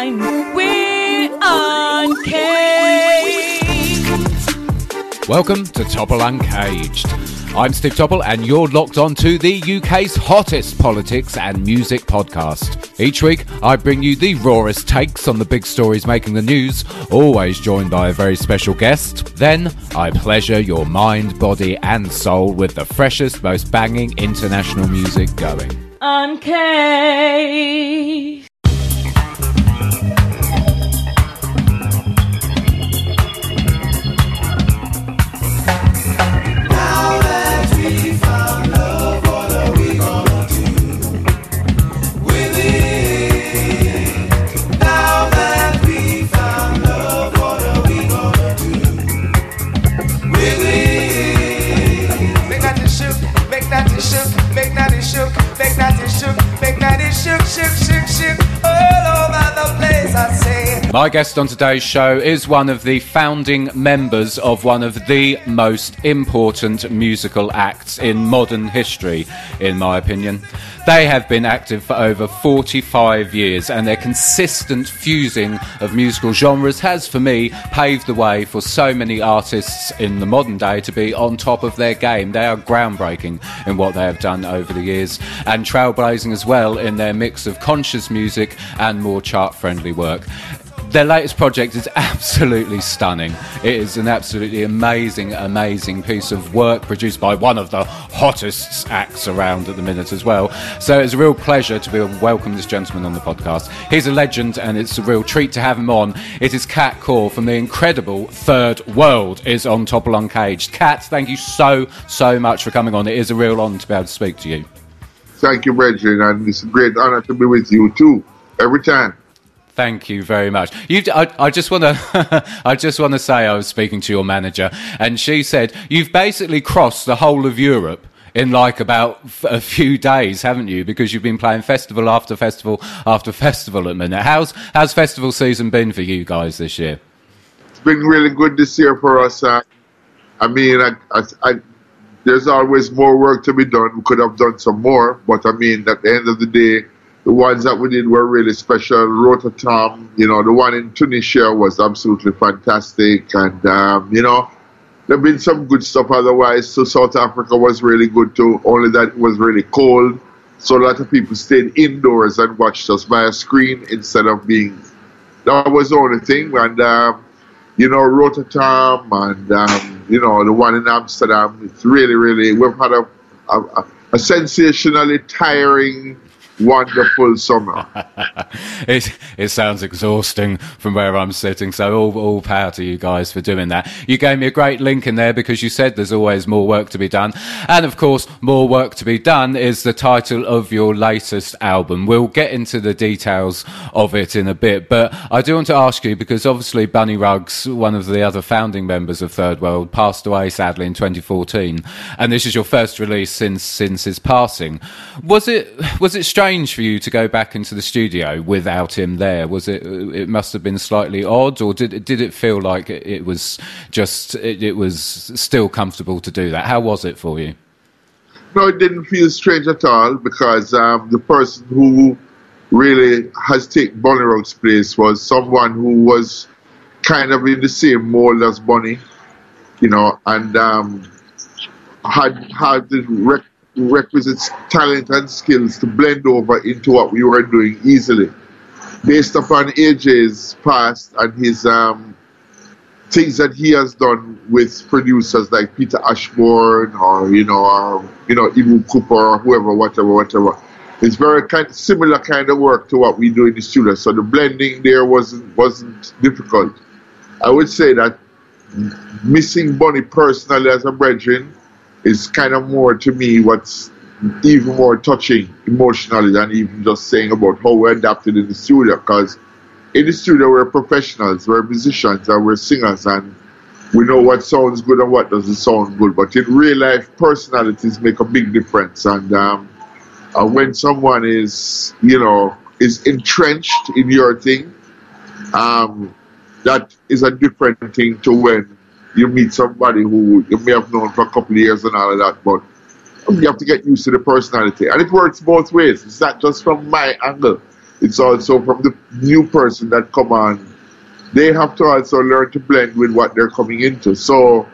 time we're uncaged. Welcome to Topple Uncaged. I'm Steve Topple and you're locked on to the UK's hottest politics and music podcast. Each week I bring you the rawest takes on the big stories making the news, always joined by a very special guest. Then I pleasure your mind, body and soul with the freshest, most banging international music going. Uncaged. My guest on today's show is one of the founding members of one of the most important musical acts in modern history, in my opinion. They have been active for over 45 years and their consistent fusing of musical genres has, for me, paved the way for so many artists in the modern day to be on top of their game. They are groundbreaking in what they have done over the years and trailblazing as well in their mix of conscious music and more chart-friendly work. Their latest project is absolutely stunning. It is an absolutely amazing, amazing piece of work produced by one of the hottest acts around at the minute as well. So it's a real pleasure to be able to welcome this gentleman on the podcast. He's a legend and it's a real treat to have him on. It is Cat Coore from the incredible Third World is on Topple Uncaged. Cat, thank you so much for coming on. It is a real honour to be able to speak to you. Thank you, Brendan, and it's a great honour to be with you too, every time. Thank you very much. I just want to say I was speaking to your manager, and she said you've basically crossed the whole of Europe in like about a few days, haven't you? Because you've been playing festival after festival after festival at the minute. How's festival season been for you guys this year? It's been really good this year for us. There's always more work to be done. We could have done some more, but I mean, at the end of the day, the ones that we did were really special. Rototom, the one in Tunisia was absolutely fantastic. And, there have been some good stuff otherwise. So South Africa was really good too, only that it was really cold. So a lot of people stayed indoors and watched us via screen instead of being... That was the only thing. And, Rototom and, the one in Amsterdam, it's really, really... We've had a sensationally tiring... wonderful summer. It sounds exhausting from where I'm sitting, so all power to you guys for doing that. You gave me a great link in there because you said there's always more work to be done, and of course More Work to Be Done is the title of your latest album. We'll get into the details of it in a bit, but I do want to ask you, because obviously Bunny Rugs, one of the other founding members of Third World, passed away sadly in 2014, and this is your first release since his passing. Was it strange for you to go back into the studio without him there? Was it? It must have been slightly odd, or did it feel like it was just it was still comfortable to do that? How was it for you? No, it didn't feel strange at all, because the person who really has taken Bunny Rugs' place was someone who was kind of in the same mold as Bunny, and had the requisite talent and skills to blend over into what we were doing easily. Based upon AJ's past and his things that he has done with producers like Peter Ashbourne or Ibu Cooper or whatever, it's very similar kind of work to what we do in the studio. So the blending there wasn't difficult. I would say that missing Bunny personally as a brethren is kind of more, to me, what's even more touching emotionally than even just saying about how we adapted in the studio, because in the studio we're professionals, we're musicians and we're singers, and we know what sounds good and what doesn't sound good, but in real life personalities make a big difference. And when someone is entrenched in your thing, that is a different thing to when you meet somebody who you may have known for a couple of years and all of that, but you have to get used to the personality. And it works both ways. It's not just from my angle. It's also from the new person that come on. They have to also learn to blend with what they're coming into. So,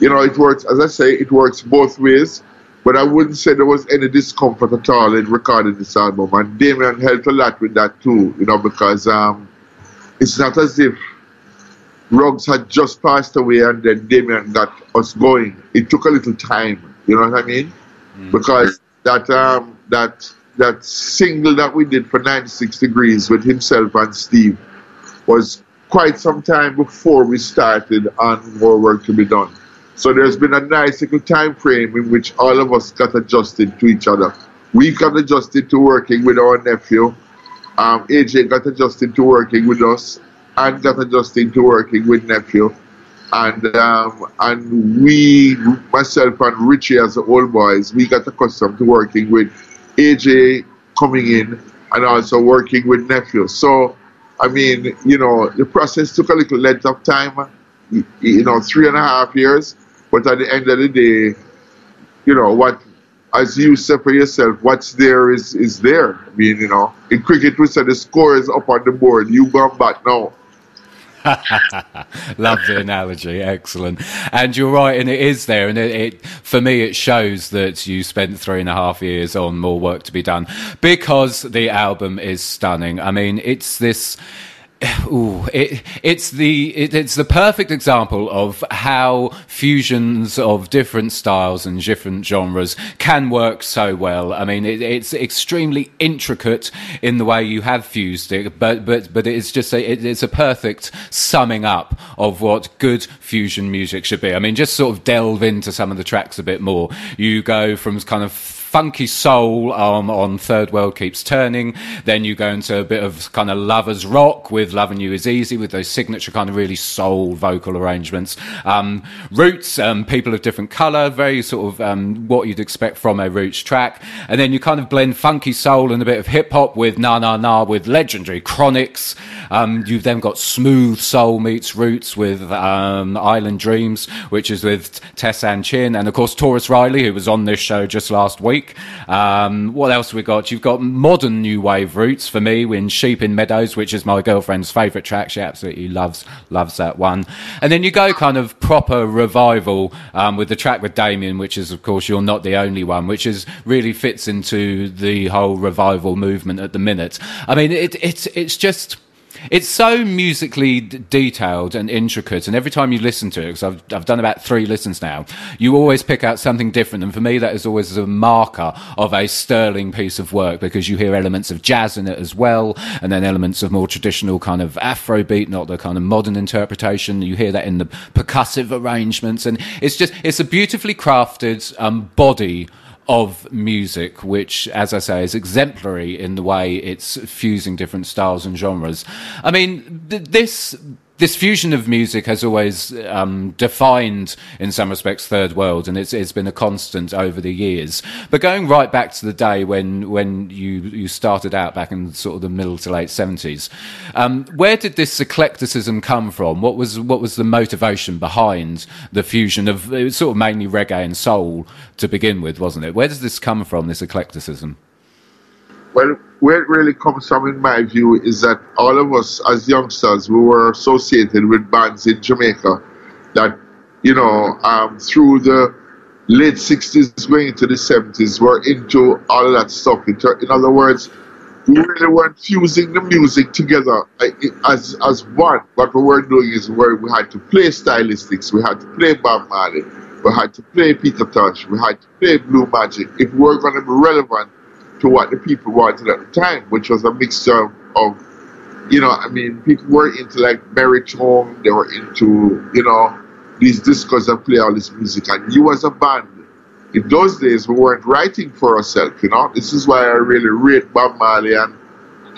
you know, it works, as I say, it works both ways. But I wouldn't say there was any discomfort at all in recording this album. And Damien helped a lot with that too, you know, because it's not as if Rugs had just passed away and then Damien got us going. It took a little time, you know what I mean? Mm. Because that single that we did for 96 Degrees with himself and Steve was quite some time before we started on More Work to Be Done. So there's been a nice little time frame in which all of us got adjusted to each other. We got adjusted to working with our nephew. AJ got adjusted to working with us, and got adjusted to working with nephew. And we, myself and Richie as the old boys, we got accustomed to working with AJ coming in and also working with nephew. So, I mean, you know, the process took a little length of time, you know, 3.5 years. But at the end of the day, you know, what, as you said for yourself, what's there is there. I mean, you know, in cricket we said the score is up on the board. You gone back now. Love the analogy, excellent. And you're right, and it is there, and it for me it shows that you spent 3.5 years on More Work to Be Done, because the album is stunning. I mean, it's this. Ooh, it's the perfect example of how fusions of different styles and different genres can work so well. I mean, it's extremely intricate in the way you have fused it, but it's just it's a perfect summing up of what good fusion music should be. I mean, just sort of delve into some of the tracks a bit more. You go from kind of funky soul on Third World Keeps Turning, then you go into a bit of kind of lovers rock with Loving You Is Easy, with those signature kind of really soul vocal arrangements. Roots, People of Different Colour, very sort of what you'd expect from a Roots track. And then you kind of blend funky soul and a bit of hip hop with Na Na Na with legendary Chronixx. You've then got smooth soul meets Roots with Island Dreams, which is with Tessanne Chin, and of course Taurus Riley, who was on this show just last week. What else we got? You've got modern new wave Roots for me in Sheep in Meadows, which is my girlfriend's favourite track. She absolutely loves that one. And then you go kind of proper revival with the track with Damien, which is of course You're Not the Only One, which is really fits into the whole revival movement at the minute. I mean, it's just. It's so musically detailed and intricate, and every time you listen to it, because I've done about 3 listens now, you always pick out something different, and for me that is always a marker of a sterling piece of work, because you hear elements of jazz in it as well, and then elements of more traditional kind of Afrobeat, not the kind of modern interpretation. You hear that in the percussive arrangements, and it's a beautifully crafted body of music, which, as I say, is exemplary in the way it's fusing different styles and genres. I mean, this fusion of music has always defined, in some respects, Third World, and it's been a constant over the years. But going right back to the day when you started out back in sort of the middle to late 70s, where did this eclecticism come from? What was the motivation behind the fusion of, it was sort of mainly reggae and soul to begin with, wasn't it? Where does this come from, this eclecticism? Well, where it really comes from, in my view, is that all of us as youngsters, we were associated with bands in Jamaica that, you know, through the late 60s going into the 70s, were into all of that stuff. In other words, we really weren't fusing the music together as one. What we were doing is where we had to play Stylistics, we had to play Bob Marley, we had to play Peter Tosh, we had to play Blue Magic. If we were going to be relevant to what the people wanted at the time, which was a mixture of, you know, I mean, people were into like baritone, they were into, you know, these discos that play all this music. And you as a band, in those days, we weren't writing for ourselves, you know. This is why I really rate Bob Marley and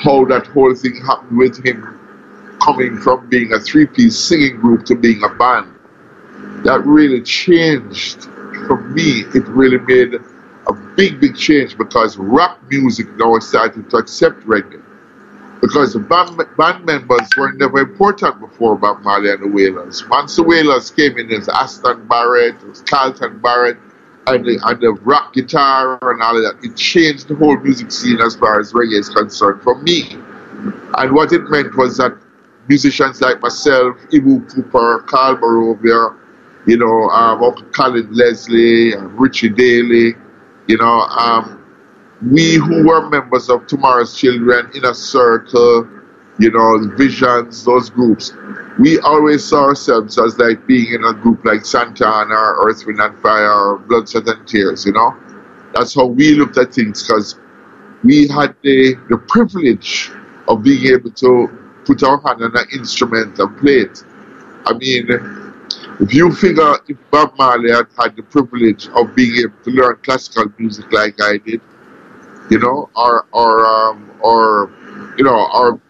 how that whole thing happened with him coming from being a 3-piece singing group to being a band. That really changed, for me, it really made a big, big change, because rap music now is starting to accept reggae. Because the band members were never important before Bob Marley and the Wailers. Once the Wailers came in, there's Aston Barrett, there's Carlton Barrett, and the rock guitar and all of that. It changed the whole music scene as far as reggae is concerned for me. And what it meant was that musicians like myself, Ibu Cooper, Carl Morovia, you know, Uncle Colin Leslie, Richie Daley, you know, we who were members of Tomorrow's Children, Inner Circle, you know, Visions, those groups, we always saw ourselves as like being in a group like Santana or Earth, Wind and Fire or Blood, Sweat and Tears, you know. That's how we looked at things, because we had the privilege of being able to put our hand on an instrument and play it. I mean, if you figure if Bob Marley had the privilege of being able to learn classical music like I did, you know, or you know, or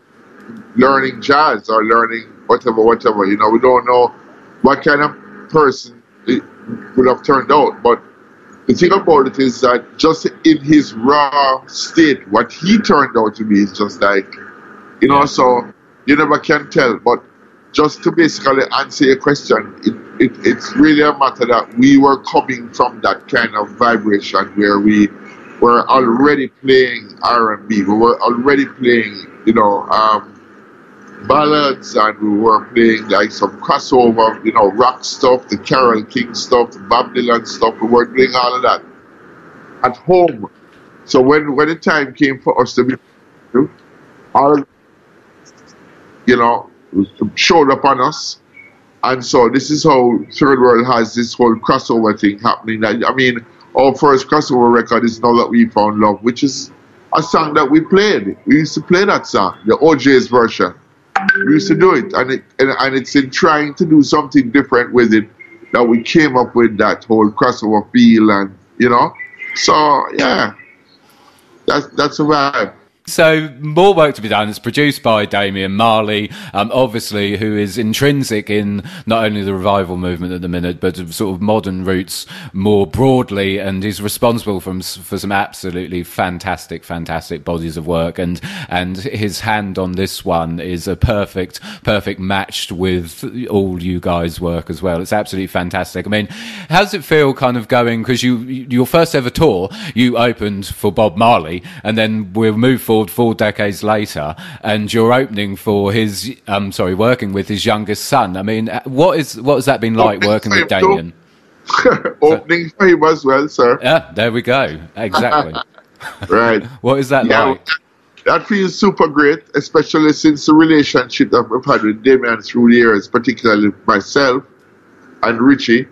learning jazz or learning whatever, you know, we don't know what kind of person it would have turned out. But the thing about it is that just in his raw state, what he turned out to be is just like, you know, so you never can tell. But just to basically answer your question, it's really a matter that we were coming from that kind of vibration where we were already playing R&B, we were already playing, you know, ballads, and we were playing like some crossover, you know, rock stuff, the Carole King stuff, the Bob Dylan stuff. We were doing all of that at home. So when the time came for us to be, all, you know, showed up on us. And so this is how Third World has this whole crossover thing happening. I mean, our first crossover record is Now That We Found Love, which is a song that we played. We used to play that song, the OJ's version. We used to do it, and it's in trying to do something different with it that we came up with that whole crossover feel, and you know, so yeah, that's a vibe. So, More Work to Be Done is produced by Damien Marley, obviously, who is intrinsic in not only the revival movement at the minute, but sort of modern roots more broadly, and is responsible for some absolutely fantastic bodies of work, and his hand on this one is a perfect match with all you guys' work as well. It's absolutely fantastic. I mean, how does it feel kind of going, because your first ever tour, you opened for Bob Marley, and then we'll move forward 4 decades later, and you're opening for his working with his youngest son. I mean, what has that been like, working with Damien? Opening for him as well, sir. Yeah, there we go. Exactly. Right. What is that like? That feels super great, especially since the relationship that we've had with Damien through the years, particularly myself and Richie,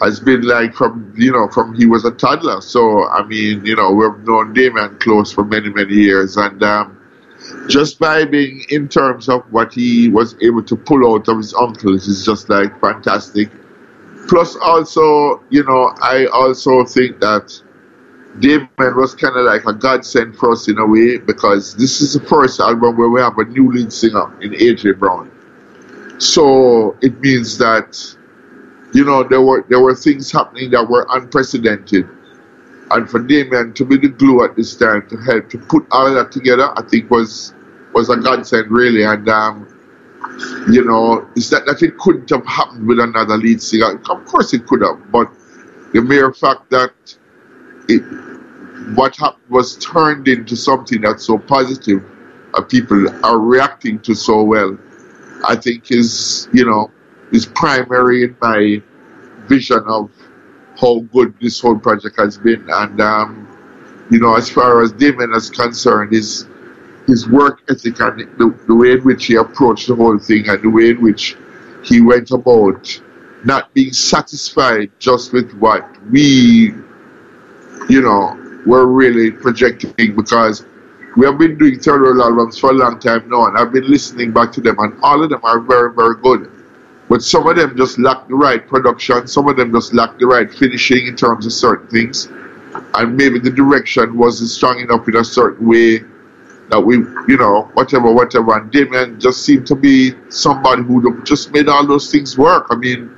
has been like from he was a toddler. So, I mean, you know, we've known Damien close for many, many years. And just vibing in terms of what he was able to pull out of his uncles is just like fantastic. Plus also, you know, I also think that Damien was kind of like a godsend for us in a way, because this is the first album where we have a new lead singer in AJ Brown. So it means that, you know, there were things happening that were unprecedented. And for Damien to be the glue at this time to help to put all of that together, I think was a godsend, really. And, you know, it's that it couldn't have happened with another lead singer. Of course it could have, but the mere fact that what happened was turned into something that's so positive and people are reacting to so well, I think is, you know, is primary in my vision of how good this whole project has been. And, you know, as far as Damien is concerned, his work ethic and the way in which he approached the whole thing and the way in which he went about not being satisfied just with what we, you know, were really projecting, because we have been doing Third World albums for a long time now, and I've been listening back to them, and all of them are very, very good. But some of them just lack the right production, some of them just lack the right finishing in terms of certain things. And maybe the direction wasn't strong enough in a certain way that we, you know, whatever. And Damien just seemed to be somebody who just made all those things work. I mean,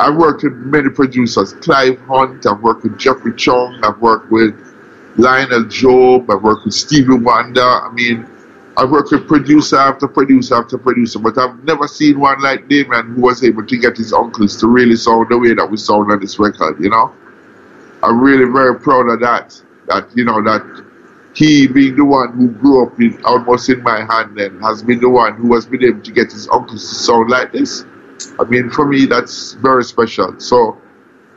I've worked with many producers, Clive Hunt, I've worked with Jeffrey Chung, I've worked with Lionel Jobe, I've worked with Stevie Wonder. I mean, I've worked with producer after producer after producer, but I've never seen one like Damien who was able to get his uncles to really sound the way that we sound on this record, you know? I'm really very proud of that, you know, that He being the one who grew up in, almost in my hand and has been the one who has been able to get his uncles to sound like this. I mean, for me, that's very special. So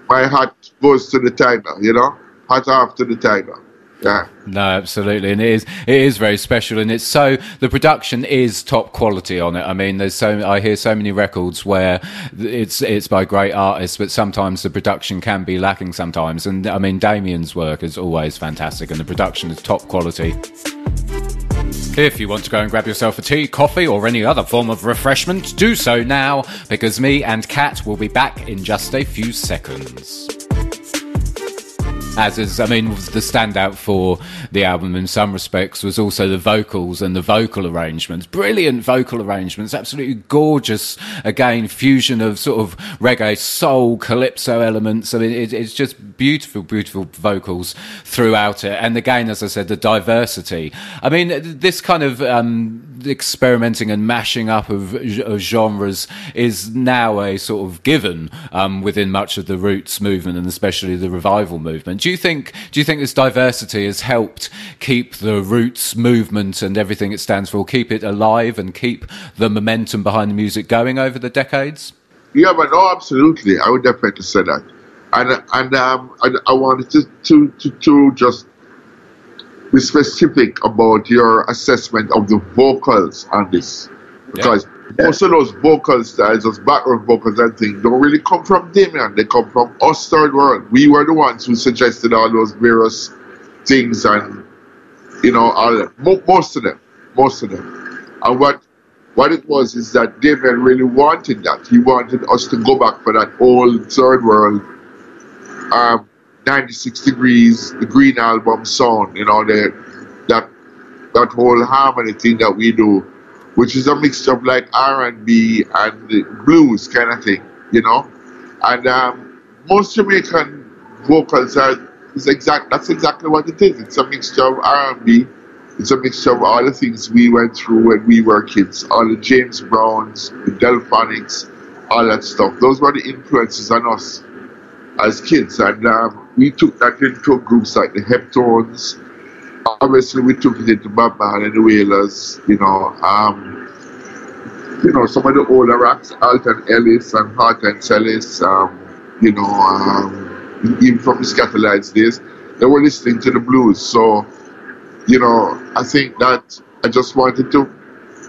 my heart goes to the timer, you know, heart off to the timer. Yeah. No, absolutely. And it is very special. And it's so, the production is top quality on it. I mean, I hear so many records where it's by great artists, but sometimes the production can be lacking sometimes. And I mean, Damien's work is always fantastic and the production is top quality. If you want to go and grab yourself a tea, coffee or any other form of refreshment, do so now, because me and Kat will be back in just a few seconds. As is, I mean, the standout for the album in some respects was also the vocals and the vocal arrangements. Brilliant vocal arrangements, absolutely gorgeous. Again, fusion of sort of reggae, soul, calypso elements. I mean, it's just beautiful, beautiful vocals throughout it. And again, as I said, the diversity. I mean, this kind of experimenting and mashing up of genres is now a sort of given within much of the roots movement and especially the revival movement. Do you think this diversity has helped keep the roots movement and everything it stands for, keep it alive and keep the momentum behind the music going over the decades? Yeah, but no, absolutely. I would definitely say that. And I wanted to just be specific about your assessment of the vocals on this, because most of those vocal styles, those background vocals and things, don't really come from Damien. They come from us, Third World. We were the ones who suggested all those various things, and you know, most of them. And what it was is that Damien really wanted that. He wanted us to go back for that old Third World. 96 Degrees, the Green Album sound, you know, that whole harmony thing that we do, which is a mixture of like R&B and blues kind of thing, you know. And most Jamaican vocals that's exactly what it is. It's a mixture of R&B, it's a mixture of all the things we went through when we were kids, all the James Browns, the Delphonics, all that stuff. Those were the influences on us as kids, and we took that into groups like the Heptones. Obviously, we took it into Bob Marley and the Wailers, some of the older acts, Alton Ellis and Hart and Sellis, even from the Scatterlights days, they were listening to the blues. So, you know, I think that I just wanted to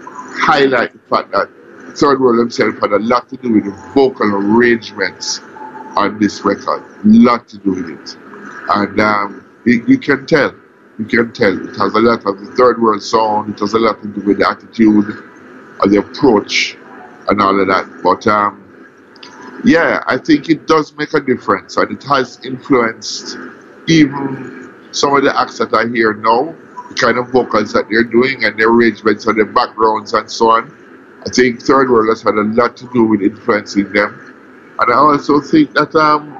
highlight the fact that Third World himself had a lot to do with the vocal arrangements on this record, a lot to do with it, and you can tell it has a lot of the Third World sound. It has a lot to do with the attitude and the approach and all of that. But I think it does make a difference, and it has influenced even some of the acts that I hear now, the kind of vocals that they're doing and the arrangements and the backgrounds and so on. I think Third World has had a lot to do with influencing them. And I also think that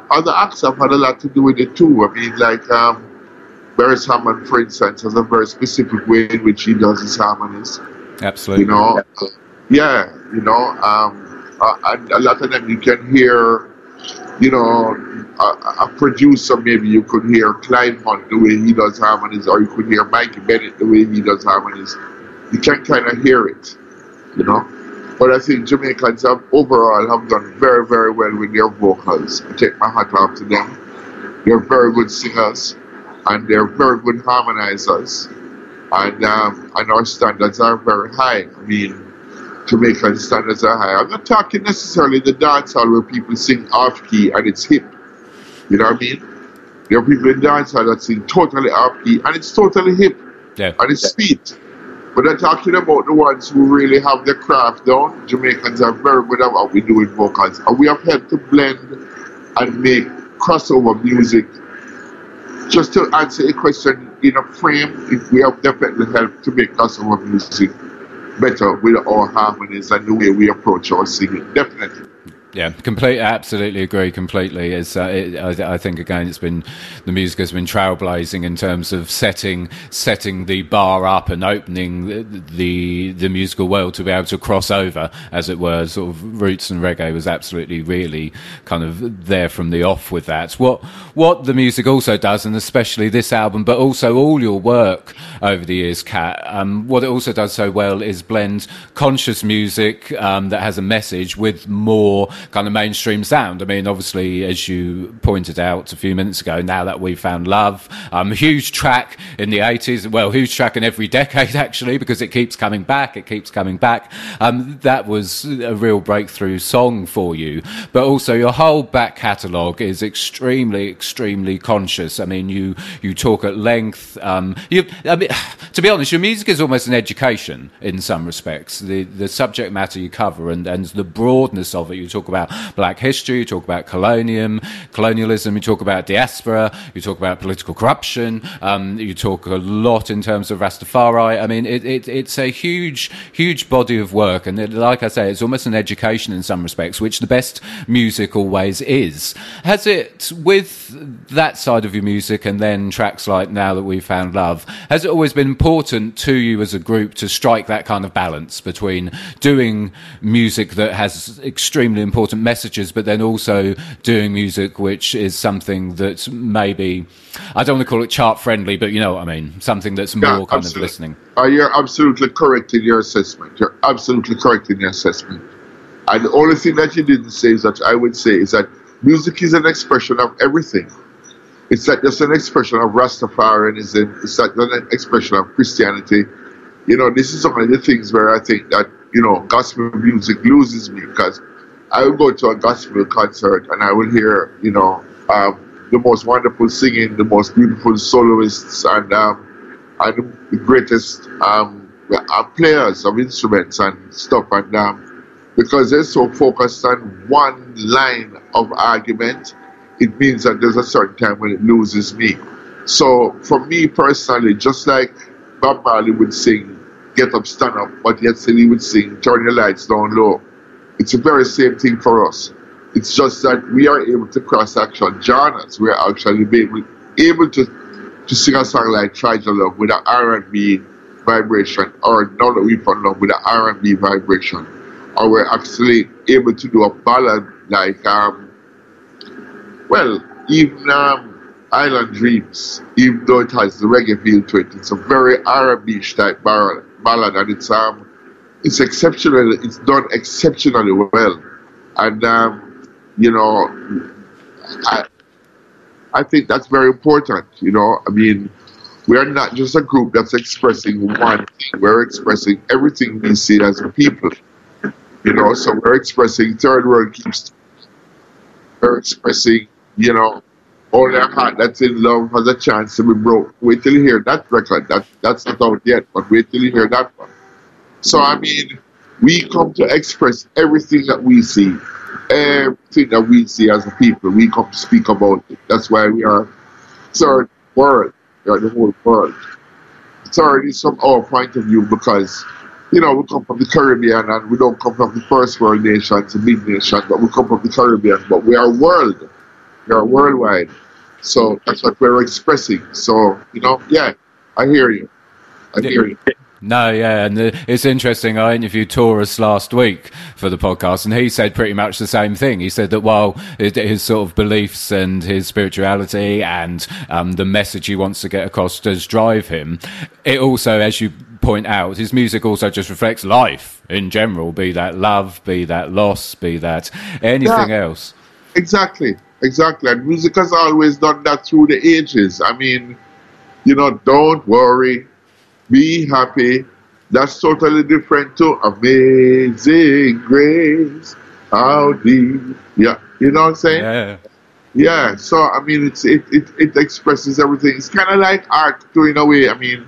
other acts have had a lot to do with it too. I mean, like Beres Hammond, for instance, has a very specific way in which he does his harmonies. Absolutely. You know, and a lot of them you can hear, you know, a producer, maybe you could hear Clive Hunt the way he does harmonies, or you could hear Mikey Bennett the way he does harmonies. You can kind of hear it, you know. But I think Jamaicans have overall done very, very well with their vocals. I take my hat off to them. They're very good singers, and they're very good harmonizers. And our standards are very high. I mean, Jamaican standards are high. I'm not talking necessarily the dancehall where people sing off-key and it's hip. You know what I mean? There are people in dancehall that sing totally off-key and it's totally hip. Yeah. And it's sweet. But I'm talking about the ones who really have their craft down. Jamaicans are very good at what we do with vocals. And we have helped to blend and make crossover music. Just to answer a question in a frame, we have definitely helped to make crossover music better with our harmonies and the way we approach our singing. Definitely. Yeah, absolutely agree completely. I think again, the music has been trailblazing in terms of setting the bar up and opening the musical world to be able to cross over, as it were. Sort of roots and reggae was absolutely really kind of there from the off with that. What the music also does, and especially this album, but also all your work over the years, Cat. What it also does so well is blend conscious music that has a message with more kind of mainstream sound. I mean, obviously, as you pointed out a few minutes ago, Now That We Found Love, huge track in the 80s, well, huge track in every decade, actually, because it keeps coming back, that was a real breakthrough song for you. But also, your whole back catalogue is extremely, extremely conscious. I mean, you talk at length. To be honest, your music is almost an education in some respects. The subject matter you cover and the broadness of it, you talk about black history, you talk about colonialism, you talk about diaspora, you talk about political corruption, you talk a lot in terms of Rastafari. I mean, it's a huge body of work, and like I say, it's almost an education in some respects, which the best music always is. Has it, with that side of your music and then tracks like Now That We Found Love, has it always been important to you as a group to strike that kind of balance between doing music that has extremely important messages, but then also doing music which is something that's maybe, I don't want to call it chart friendly, but you know what I mean, something that's more of listening? You're absolutely correct in your assessment. And the only thing that you didn't say is that I would say is that music is an expression of everything. It's not just an expression of Rastafarianism. It's not just an expression of Christianity. You know, this is one of the things where I think that, you know, gospel music loses me, because I will go to a gospel concert and I will hear, you know, the most wonderful singing, the most beautiful soloists, and the greatest players of instruments and stuff, and because they're so focused on one line of argument, it means that there's a certain time when it loses me. So for me personally, just like Bob Marley would sing "Get Up, Stand Up," but yet still he would sing "Turn Your Lights Down Low," it's the very same thing for us. It's just that we are able to cross action genres. We are actually able to sing a song like "Fragile Love" with an R&B vibration, or "Now That We Found Love" with an R&B vibration, or we're actually able to do a ballad like Island Dreams. Even though it has the reggae feel to it, it's a very R&B type ballad, and it's exceptional. It's done exceptionally well, and you know, I think that's very important. You know, I mean, we are not just a group that's expressing one thing. We're expressing everything we see as people. You know, so we're expressing Third World Keeps. We're expressing, you know, only a heart that's in love has a chance to be broke. Wait till you hear that record. That's not out yet, but wait till you hear that one. So, I mean, we come to express everything that we see. Everything that we see as a people, we come to speak about it. That's why we are Third World. We are the whole world. It's already from our point of view, because, you know, we come from the Caribbean, and we don't come from the first world nations, the big nations, but we come from the Caribbean. But we are world. We are worldwide. So that's what we're expressing. So, you know, yeah, I hear you. No, yeah, and it's interesting. I interviewed Taurus last week for the podcast, and he said pretty much the same thing. He said that while his sort of beliefs and his spirituality and the message he wants to get across does drive him, it also, as you point out, his music also just reflects life in general, be that love, be that loss, be that anything else. Exactly. And music has always done that through the ages. I mean, you know, don't worry. Be happy. That's totally different to "Amazing Grace." How deep? Yeah, you know what I'm saying? Yeah. So I mean, it expresses everything. It's kind of like art too, in a way. I mean,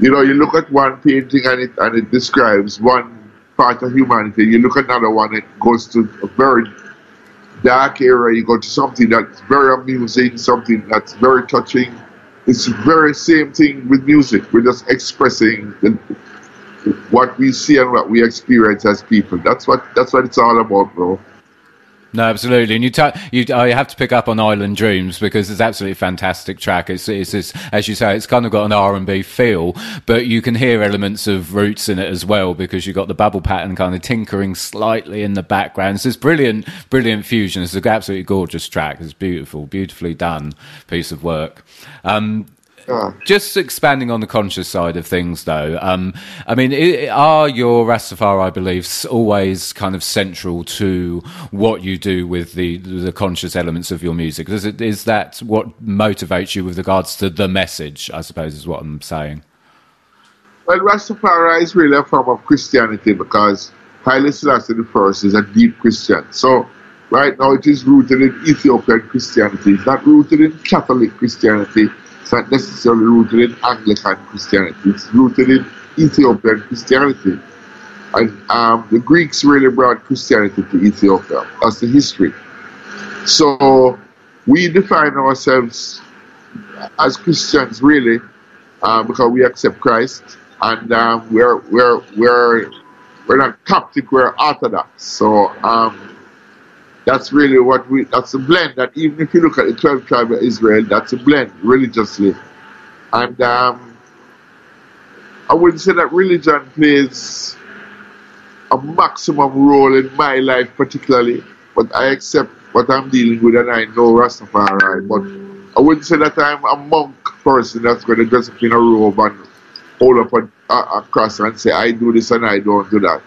you know, you look at one painting and it describes one part of humanity. You look at another one, it goes to a very dark area. You go to something that's very amusing, something that's very touching. It's the very same thing with music. We're just expressing what we see and what we experience as people. That's what it's all about, bro. No, absolutely, and I have to pick up on Island Dreams because it's absolutely a fantastic track. It's as you say, it's kind of got an R&B feel, but you can hear elements of roots in it as well because you've got the bubble pattern kind of tinkering slightly in the background. It's this brilliant fusion. It's an absolutely gorgeous track. It's beautifully done piece of work. Just expanding on the conscious side of things, though, I mean, are your Rastafari beliefs always kind of central to what you do with the conscious elements of your music? Is that what motivates you with regards to the message, I suppose, is what I'm saying? Well, Rastafari is really a form of Christianity because Haile Selassie I is a deep Christian. So right now it is rooted in Ethiopian Christianity. It's not rooted in Catholic Christianity. It's not necessarily rooted in Anglican Christianity. It's rooted in Ethiopian Christianity. And the Greeks really brought Christianity to Ethiopia. That's the history. So we define ourselves as Christians, really, because we accept Christ. And we're not Coptic, we're Orthodox. So that's really what that's a blend. That even if you look at the 12 tribes of Israel, that's a blend religiously. And I wouldn't say that religion plays a maximum role in my life particularly, but I accept what I'm dealing with and I know Rastafari. But I wouldn't say that I'm a monk person that's going to dress up in a robe and hold up a cross and say, I do this and I don't do that.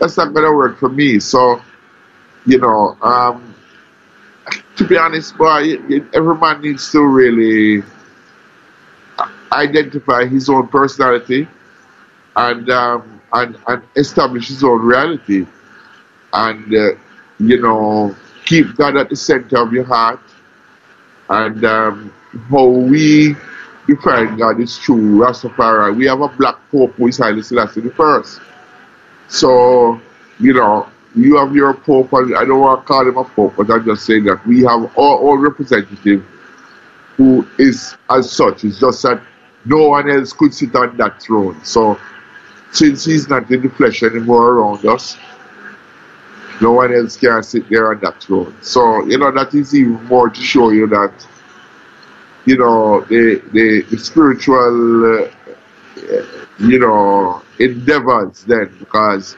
That's not going to work for me. So, you know, to be honest, boy, every man needs to really identify his own personality and establish his own reality, and you know, keep God at the center of your heart. And how we define God is through Rastafari. We have a black pope who is Haile Selassie I. So, you know, you have your pope, and I don't want to call him a pope, but I'm just saying that we have our representative who is as such. It's just that no one else could sit on that throne. So, since he's not in the flesh anymore around us, no one else can sit there on that throne. So, you know, that is even more to show you that, you know, the spiritual, you know, endeavors then, because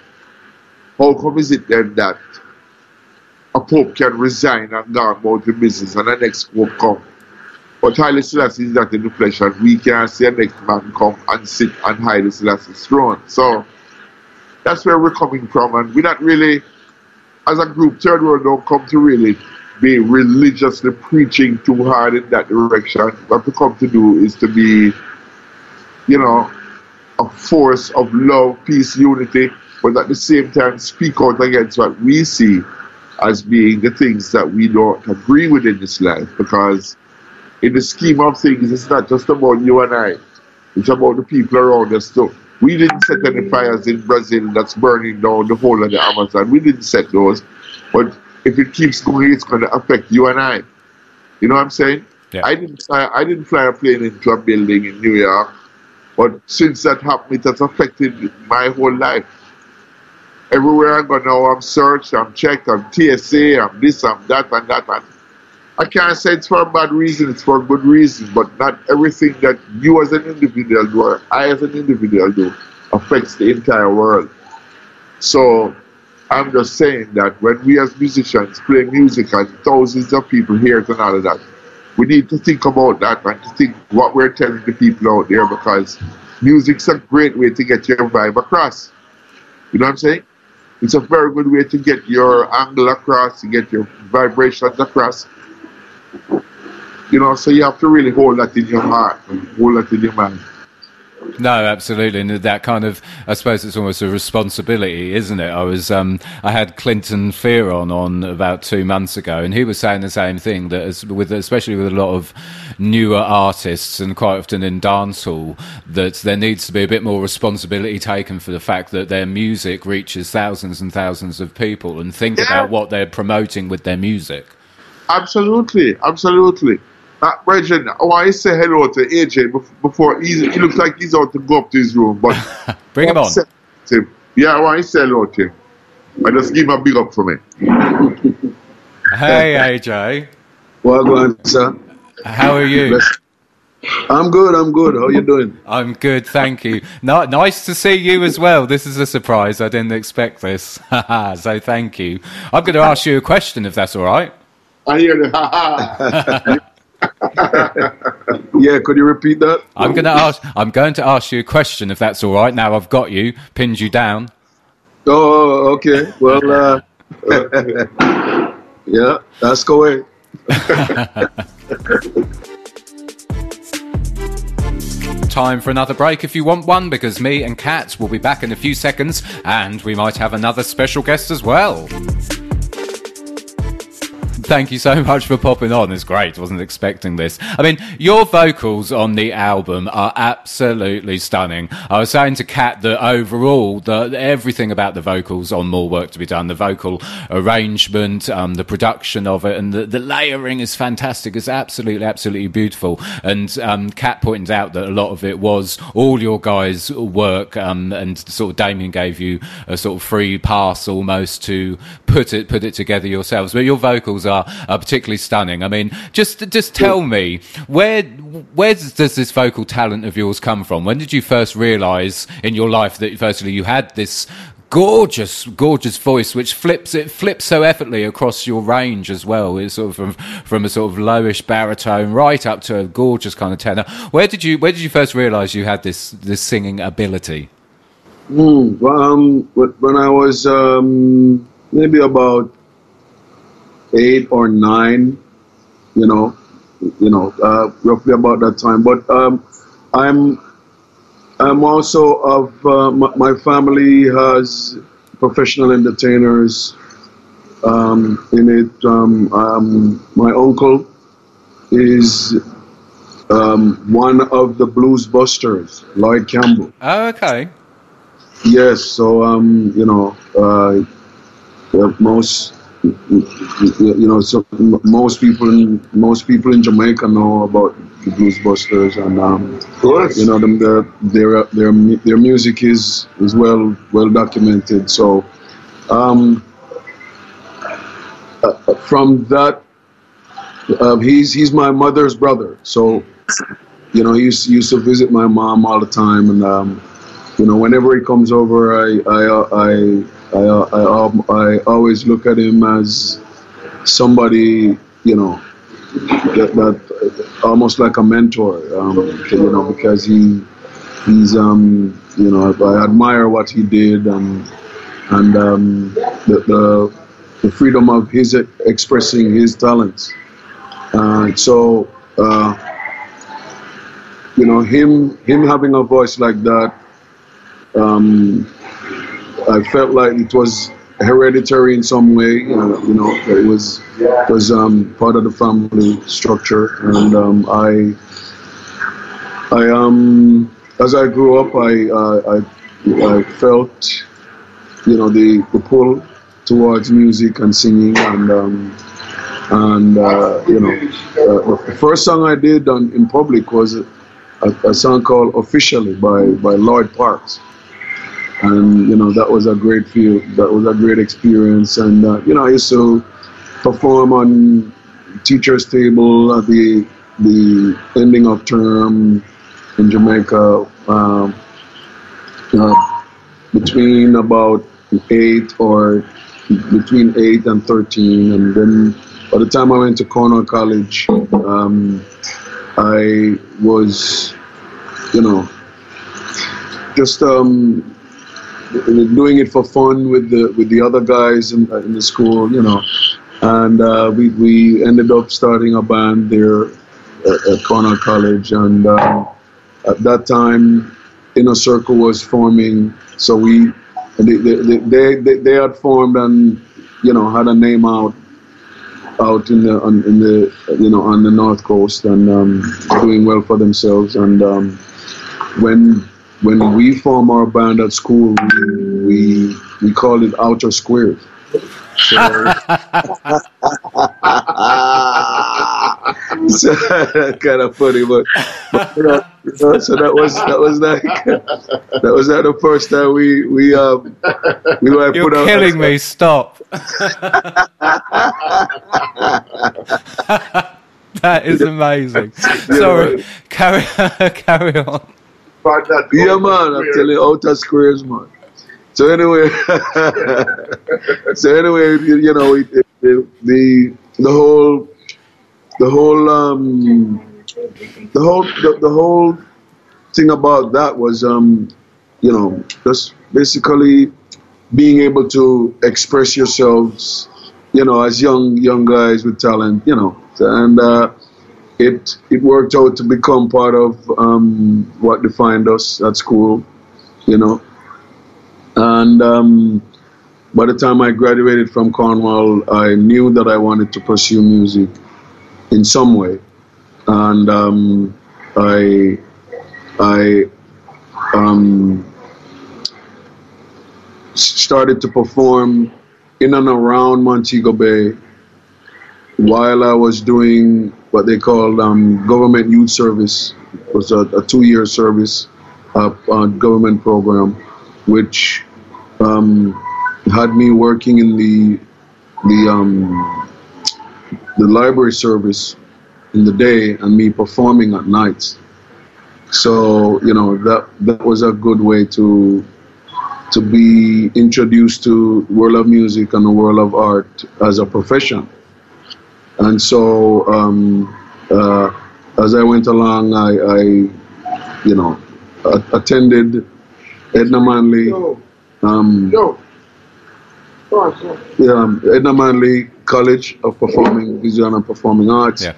how come is it then that a pope can resign and go about the business and the next pope come? But Haile Selassie is not in the flesh, and we can't see a next man come and sit on Haile Selassie's throne. So that's where we're coming from, and we're not really, as a group, Third World don't come to really be religiously preaching too hard in that direction. What we come to do is to be, you know, a force of love, peace, unity, but at the same time speak out against what we see as being the things that we don't agree with in this life, because in the scheme of things, it's not just about you and I, it's about the people around us too. We didn't set any fires in Brazil that's burning down the whole of the Amazon. We didn't set those, but if it keeps going, it's going to affect you and I. You know what I'm saying? Yeah. I didn't fly a plane into a building in New York, but since that happened, it has affected my whole life. Everywhere I go now, I'm searched, I'm checked, I'm TSA, I'm this, I'm that, and that. And I can't say it's for a bad reason, it's for a good reason, but not everything that you as an individual do, or I as an individual do, affects the entire world. So I'm just saying that when we as musicians play music and thousands of people hear it and all of that, we need to think about that and to think what we're telling the people out there, because music's a great way to get your vibe across. You know what I'm saying? It's a very good way to get your angle across, to get your vibrations across. You know, so you have to really hold that in your heart and hold that in your mind. No, absolutely, and that kind of, I suppose it's almost a responsibility, isn't it? I had Clinton Fear on about 2 months ago, and he was saying the same thing, that especially with a lot of newer artists, and quite often in dancehall, that there needs to be a bit more responsibility taken for the fact that their music reaches thousands and thousands of people, and think about what they're promoting with their music. Absolutely, absolutely. Brethren, I want to say hello to AJ before he looks like he's out to go up to his room, but Bring him on. Yeah, I want to sell out him. I just give him a big up for me. Hey, AJ. Well, go on, sir. How are you? I'm good, I'm good. How are you doing? I'm good, thank you. No, nice to see you as well. This is a surprise. I didn't expect this. So thank you. I'm going to ask you a question, if that's all right. I hear the Yeah, could you repeat that? I'm going to ask you a question, if that's all right. Now I've got you, pinned you down. Oh, okay. Well, yeah, let's go away. Time for another break if you want one, because me and Kat will be back in a few seconds, and we might have another special guest as well. Thank you so much for popping on. It's great. I wasn't expecting this. I mean, your vocals on the album are absolutely stunning. I was saying to Kat that overall, everything about the vocals on More Work to Be Done, the vocal arrangement, the production of it, and the layering is fantastic. It's absolutely, absolutely beautiful. And Kat pointed out that a lot of it was all your guys' work, and sort of Damien gave you a sort of free pass almost to put it together yourselves. But your vocals are particularly stunning. I mean, just tell me, where does this vocal talent of yours come from? When did you first realise in your life that firstly you had this gorgeous voice, which flips so effortlessly across your range as well? It's sort of from a sort of lowish baritone right up to a gorgeous kind of tenor. Where did you first realise you had this singing ability? When I was maybe about 8 or 9, roughly about that time. But I'm also of my family has professional entertainers in it. My uncle is one of the Blues Busters, Lloyd Campbell. Oh, okay. Yes, so most people in Jamaica know about the Blues Busters, and their music is well documented. So from that, he's my mother's brother. So he used to visit my mom all the time, and whenever he comes over, I always look at him as somebody, that almost like a mentor, because he's I admire what he did, and the freedom of his expressing his talents. Him having a voice like that, I felt like it was hereditary in some way. It was part of the family structure, and as I grew up, I felt, the pull towards music and singing, the first song I did in public was a song called "Officially" by Lloyd Parks. And that was a great feel. That was a great experience. And I used to perform on teachers' table at the ending of term in Jamaica, between about 8 and 13. And then by the time I went to Cornwall College, I was, just doing it for fun with the other guys in the school, and we ended up starting a band there at Cornwall College, and at that time Inner Circle was forming, so they had formed, and had a name out on the North Coast, and doing well for themselves, and when we form our band at school, we call it Outer Squares. So So, kind of funny, but so that was the first time we like put out. You're killing me! Stop. That is amazing. Yeah, sorry, man. Carry on. Yeah, man, I'm telling you, Outer Squares, man. So anyway, you know, the whole thing about that was, you know, just basically being able to express yourselves, you know, as young guys with talent, you know, and it worked out to become part of what defined us at school, you know. And by the time I graduated from Cornwall, I knew that I wanted to pursue music in some way. And I started to perform in and around Montego Bay while I was doing what they called government youth service. It was a 2-year service government program, which had me working in the library service in the day and me performing at night. So, you know, that was a good way to be introduced to the world of music and the world of art as a profession. And so as I went along, I attended Edna Manley, Edna Manley College of Performing Vision and Performing Arts, yeah,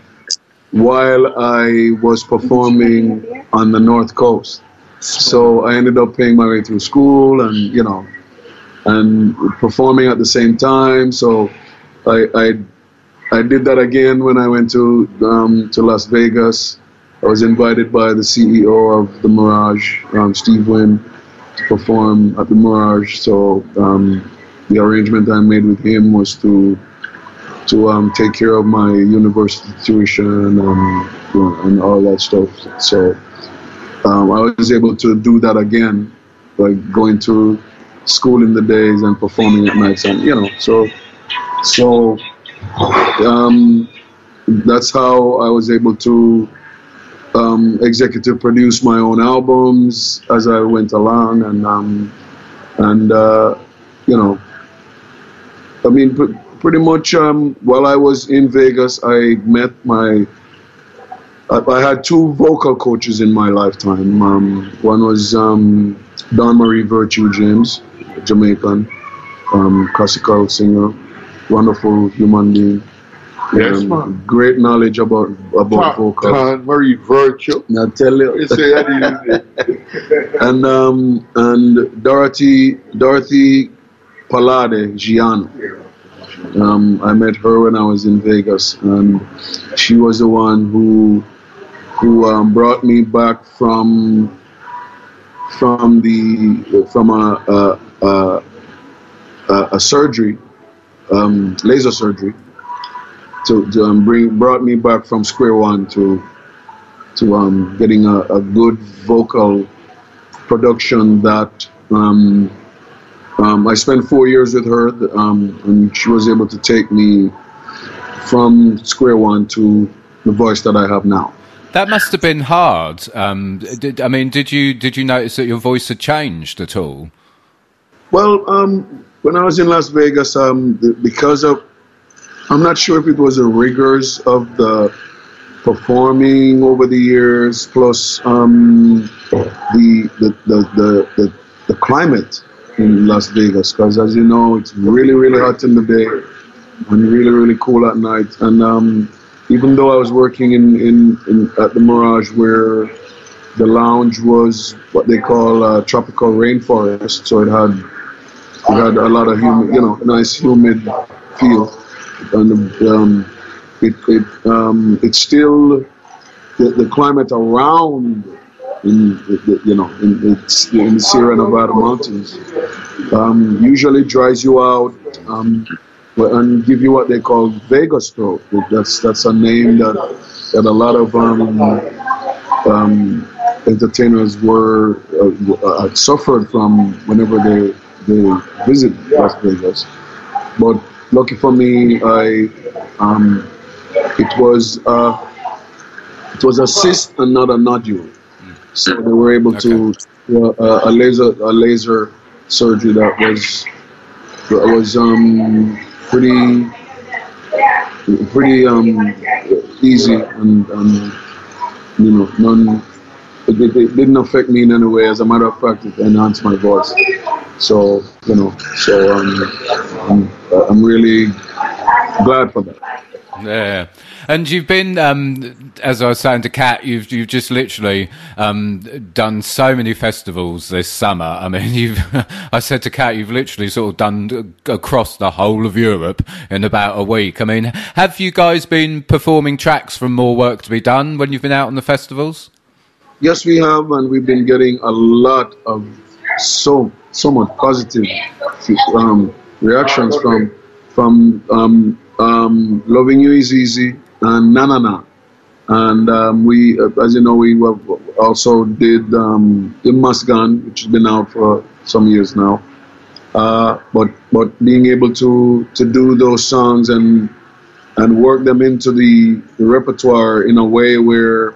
while I was performing on the North Coast. So I ended up paying my way through school and, you know, and performing at the same time. So I did that again when I went to Las Vegas. I was invited by the CEO of the Mirage, Steve Wynn, to perform at the Mirage. So the arrangement I made with him was to take care of my university tuition and all that stuff. So I was able to do that again, like going to school in the days and performing at nights, and you know. So that's how I was able to executive produce my own albums as I went along, and you know, I mean, pretty much while I was in Vegas, I had 2 vocal coaches in my lifetime. One was Dawn Marie Virtue James, Jamaican, classical singer, wonderful human being. Yes, man. Great knowledge about vocals. Very virtuous. Now tell you. And Dorothy Palade Giano. I met her when I was in Vegas, and she was the one who brought me back from a surgery, laser surgery. Brought me back from square one to getting a good vocal production that I spent 4 years with her, and she was able to take me from square one to the voice that I have now. That must have been hard. Did you notice that your voice had changed at all? Well, when I was in Las Vegas, because of, I'm not sure if it was the rigors of the performing over the years, plus the climate in Las Vegas, because as you know, it's really, really hot in the day and really, really cool at night. And even though I was working in at the Mirage, where the lounge was what they call a tropical rainforest, so it had a lot of humid, you know, nice humid feel. And it's still the climate around in the Sierra Nevada mountains usually dries you out. and give you what they call vagoscope. That's a name that a lot of entertainers were suffered from whenever they visit Las Vegas. But lucky for me, it was a cyst and not a nodule, so they were able to a laser surgery that was pretty easy and it didn't affect me in any way. As a matter of fact, it enhanced my voice. So I'm really glad for that. Yeah, and you've been, as I was saying to Kat, you've just literally done so many festivals this summer. I mean, I said to Kat, you've literally sort of done across the whole of Europe in about a week. I mean, have you guys been performing tracks from More Work to Be Done when you've been out on the festivals? Yes, we have, and we've been getting a lot of so much positive reactions from Loving You Is Easy and Na Na Na, and we, as you know, we also did The Must Gone, which has been out for some years now, but being able to do those songs and work them into the repertoire in a way where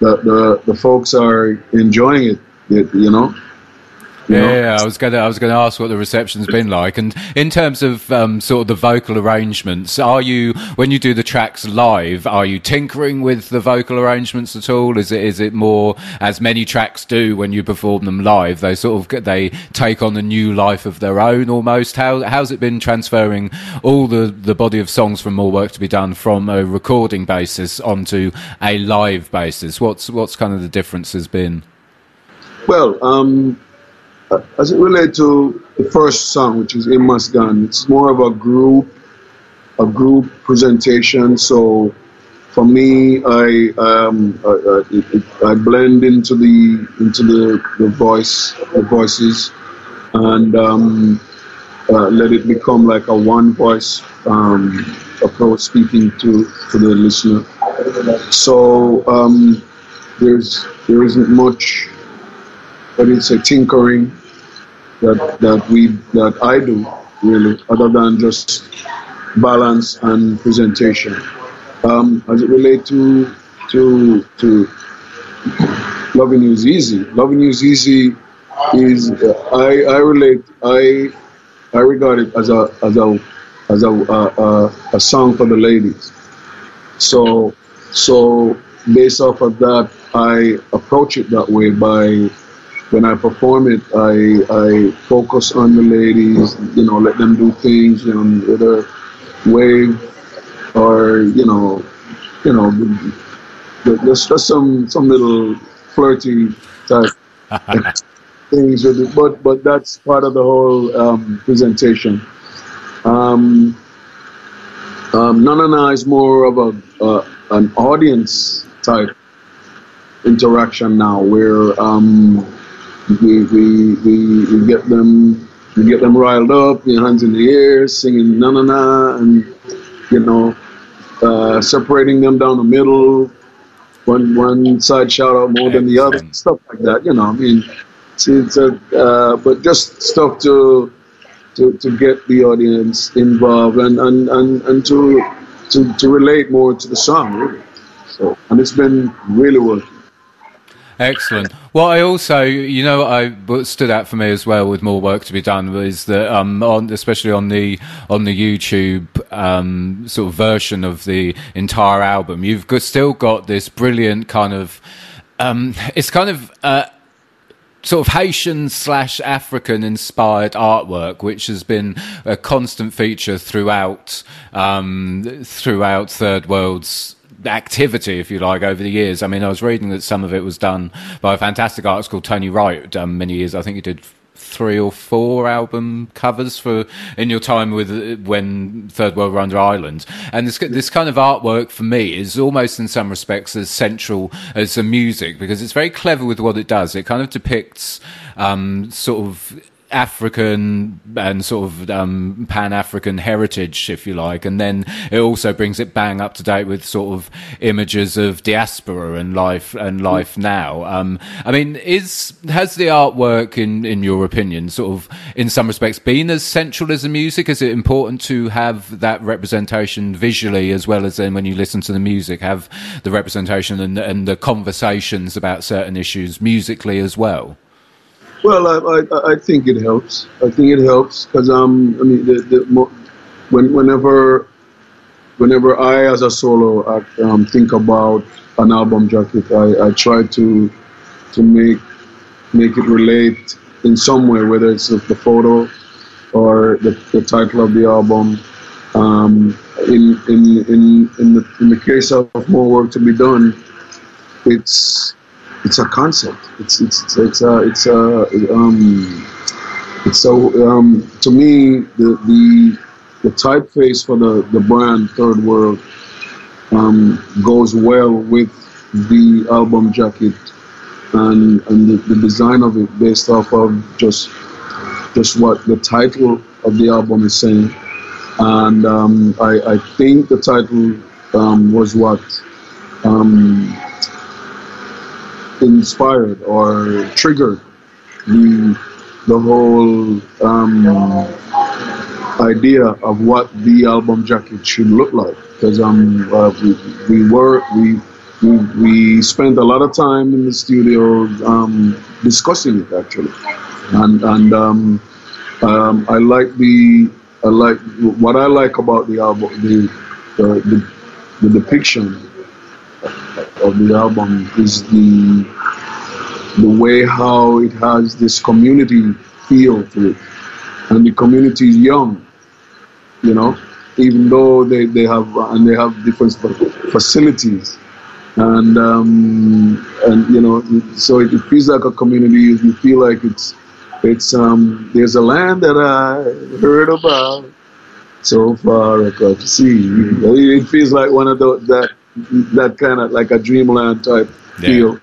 the folks are enjoying it, you know. Yeah, I was going to ask what the reception's been like, and in terms of sort of the vocal arrangements, when you do the tracks live, are you tinkering with the vocal arrangements at all? Is it more, as many tracks do when you perform them live, they take on a new life of their own almost? How's it been transferring all the body of songs from More Work to Be Done from a recording basis onto a live basis? What's kind of the difference has been? Well, as it relates to the first song, which is It Must Gone, it's more of a group presentation. So for me, I blend into the voice, the voices, and let it become like a one voice approach, speaking to the listener. So there isn't much, but it's a tinkering that I do, really, other than just balance and presentation. As it relates to Loving You Is Easy, is I regard it as a song for the ladies. So based off of that, I approach it that way by. When I perform it, I focus on the ladies, let them do things, whether wave or, just some little flirty type things with it. But that's part of the whole presentation. No is more of an audience type interaction now, where We get them riled up, your hands in the air, singing na na na, and separating them down the middle, one side shout out more than the other, stuff like that. I mean, but just stuff to get the audience involved and to relate more to the song, really. So, and it's been really working. Excellent. Well, I also, what stood out for me as well with More Work to Be Done was that, especially on the YouTube sort of version of the entire album, you've still got this brilliant kind of, it's kind of sort of Haitian/African inspired artwork, which has been a constant feature throughout Third World's activity, if you like, over the years. I mean, I was reading that some of it was done by a fantastic artist called Tony Wright, many years. I think he did 3 or 4 album covers for in your time with when Third World were under Island, and this kind of artwork for me is almost in some respects as central as the music, because it's very clever with what it does. It kind of depicts sort of African and sort of pan-African heritage, if you like, and then it also brings it bang up to date with sort of images of diaspora and life now. I mean, has the artwork, in your opinion, sort of in some respects been as central as the music? Is it important to have that representation visually as well as then when you listen to the music, have the representation and the conversations about certain issues musically as well? Well, I think it helps. I think it helps because I mean, whenever I, as a solo act, think about an album jacket, I try to make it relate in some way, whether it's the photo or the title of the album. In the case of More Work to Be Done, it's a concept. To me, the typeface for the brand Third World goes well with the album jacket and the design of it, based off of just what the title of the album is saying. And I think the title was what inspired or triggered the whole idea of what the album jacket should look like, because we spent a lot of time in the studio discussing it, actually, and I like about the album, the depiction of the album is the way how it has this community feel to it, and the community is young, you know, even though they have different facilities, and you know, so it feels like a community. You feel like it's there's a land that I heard about so far I could see. It feels like one of those that kind of like a dreamland type feel,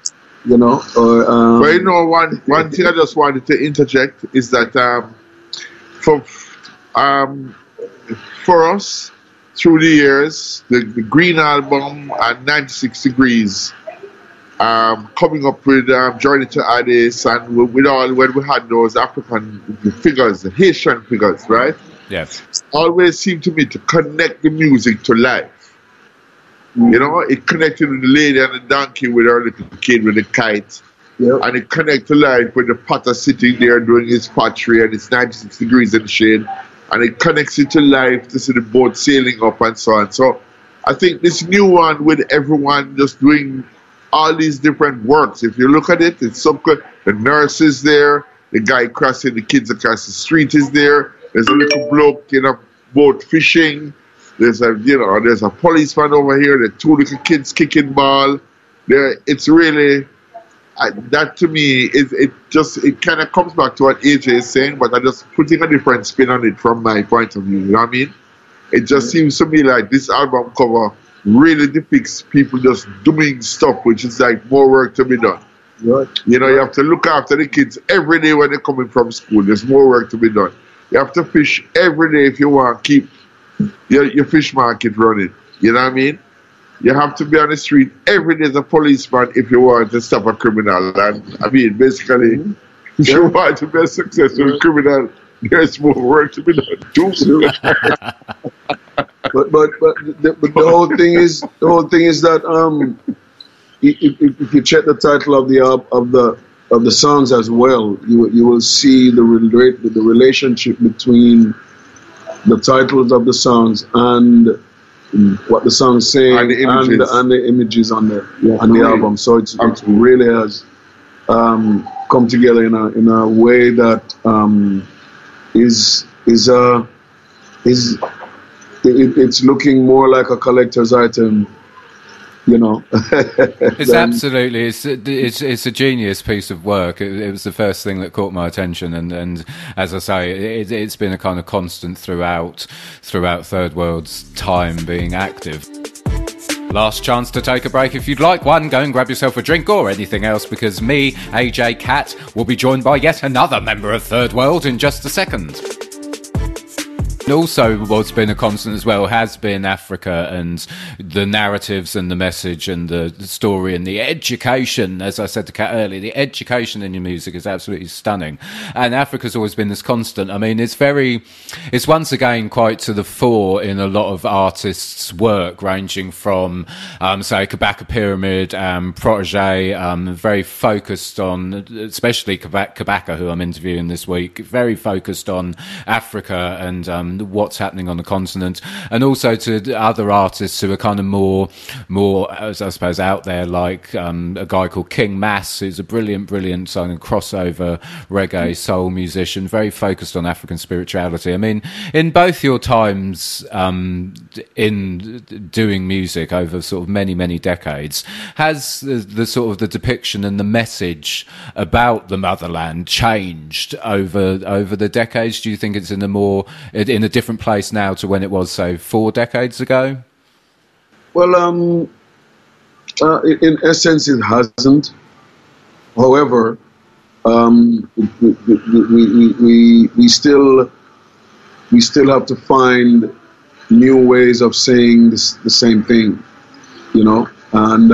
you know. Or, but you know, one thing I just wanted to interject is that for us, through the years, the Green Album and 96 Degrees, coming up with Journey to Addis, and when we had those African figures, the Haitian figures, right? Yes. Always seemed to me to connect the music to life. You know, it connected with the lady and the donkey with her little kid with the kite. Yep. And it connected to life with the potter sitting there doing his pottery, and it's 96 degrees in the shade. And it connects it to life to see the boat sailing up and so on. So I think this new one, with everyone just doing all these different works, if you look at it, it's so good. The nurse is there, the guy crossing the kids across the street is there, there's a little bloke in a boat fishing. There's a policeman over here. The two little kids kicking ball. There, it's really that to me. It kind of comes back to what AJ is saying, but I'm just putting a different spin on it from my point of view. You know what I mean? It just seems to me like this album cover really depicts people just doing stuff, which is like more work to be done. Right. You know, you have to look after the kids every day when they're coming from school. There's more work to be done. You have to fish every day if you want to keep your fish market running, you know what I mean? You have to be on the street every day as a policeman if you want to stop a criminal. And I mean, basically, if you want to be a successful criminal, there's more work to be done. But the whole thing is that if you check the title of the songs as well, you will see the relationship between the titles of the songs and what the songs say, and the images on there, on the album. So it really has come together in a way that it's looking more like a collector's item. You know, it's a genius piece of work. It was the first thing that caught my attention, and as I say, it's been a kind of constant throughout Third World's time being active. Last chance to take a break if you'd like one. Go and grab yourself a drink or anything else, because me, AJ Cat, will be joined by yet another member of Third World in just a second. Also, what's been a constant as well has been Africa and the narratives and the message and the story and the education. As I said to Kat earlier, the education in your music is absolutely stunning. And Africa's always been this constant. I mean, it's once again quite to the fore in a lot of artists' work, ranging from, say, Kabaka Pyramid, Protoje, very focused on, especially Kabaka, who I'm interviewing this week, very focused on Africa and what's happening on the continent, and also to other artists who are kind of more I suppose out there, like a guy called King Mass, who's a brilliant song and crossover reggae soul musician, very focused on African spirituality. I mean, in both your times in doing music over sort of many decades, has the sort of the depiction and the message about the motherland changed over the decades? Do you think it's in a different place now to when it was, say, 4 decades ago? Well, in essence, it hasn't. However, we still have to find new ways of saying the same thing, you know. And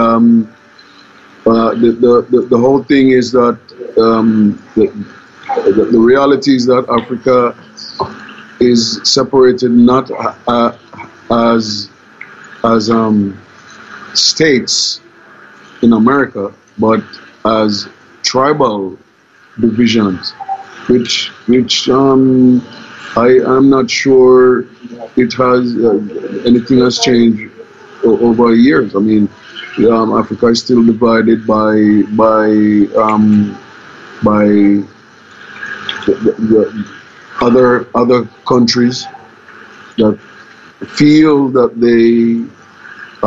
the whole thing is that the reality is that Africa is separated not as states in America, but as tribal divisions, which I am not sure it has anything has changed over years. I mean, Africa is still divided by the other countries that feel that they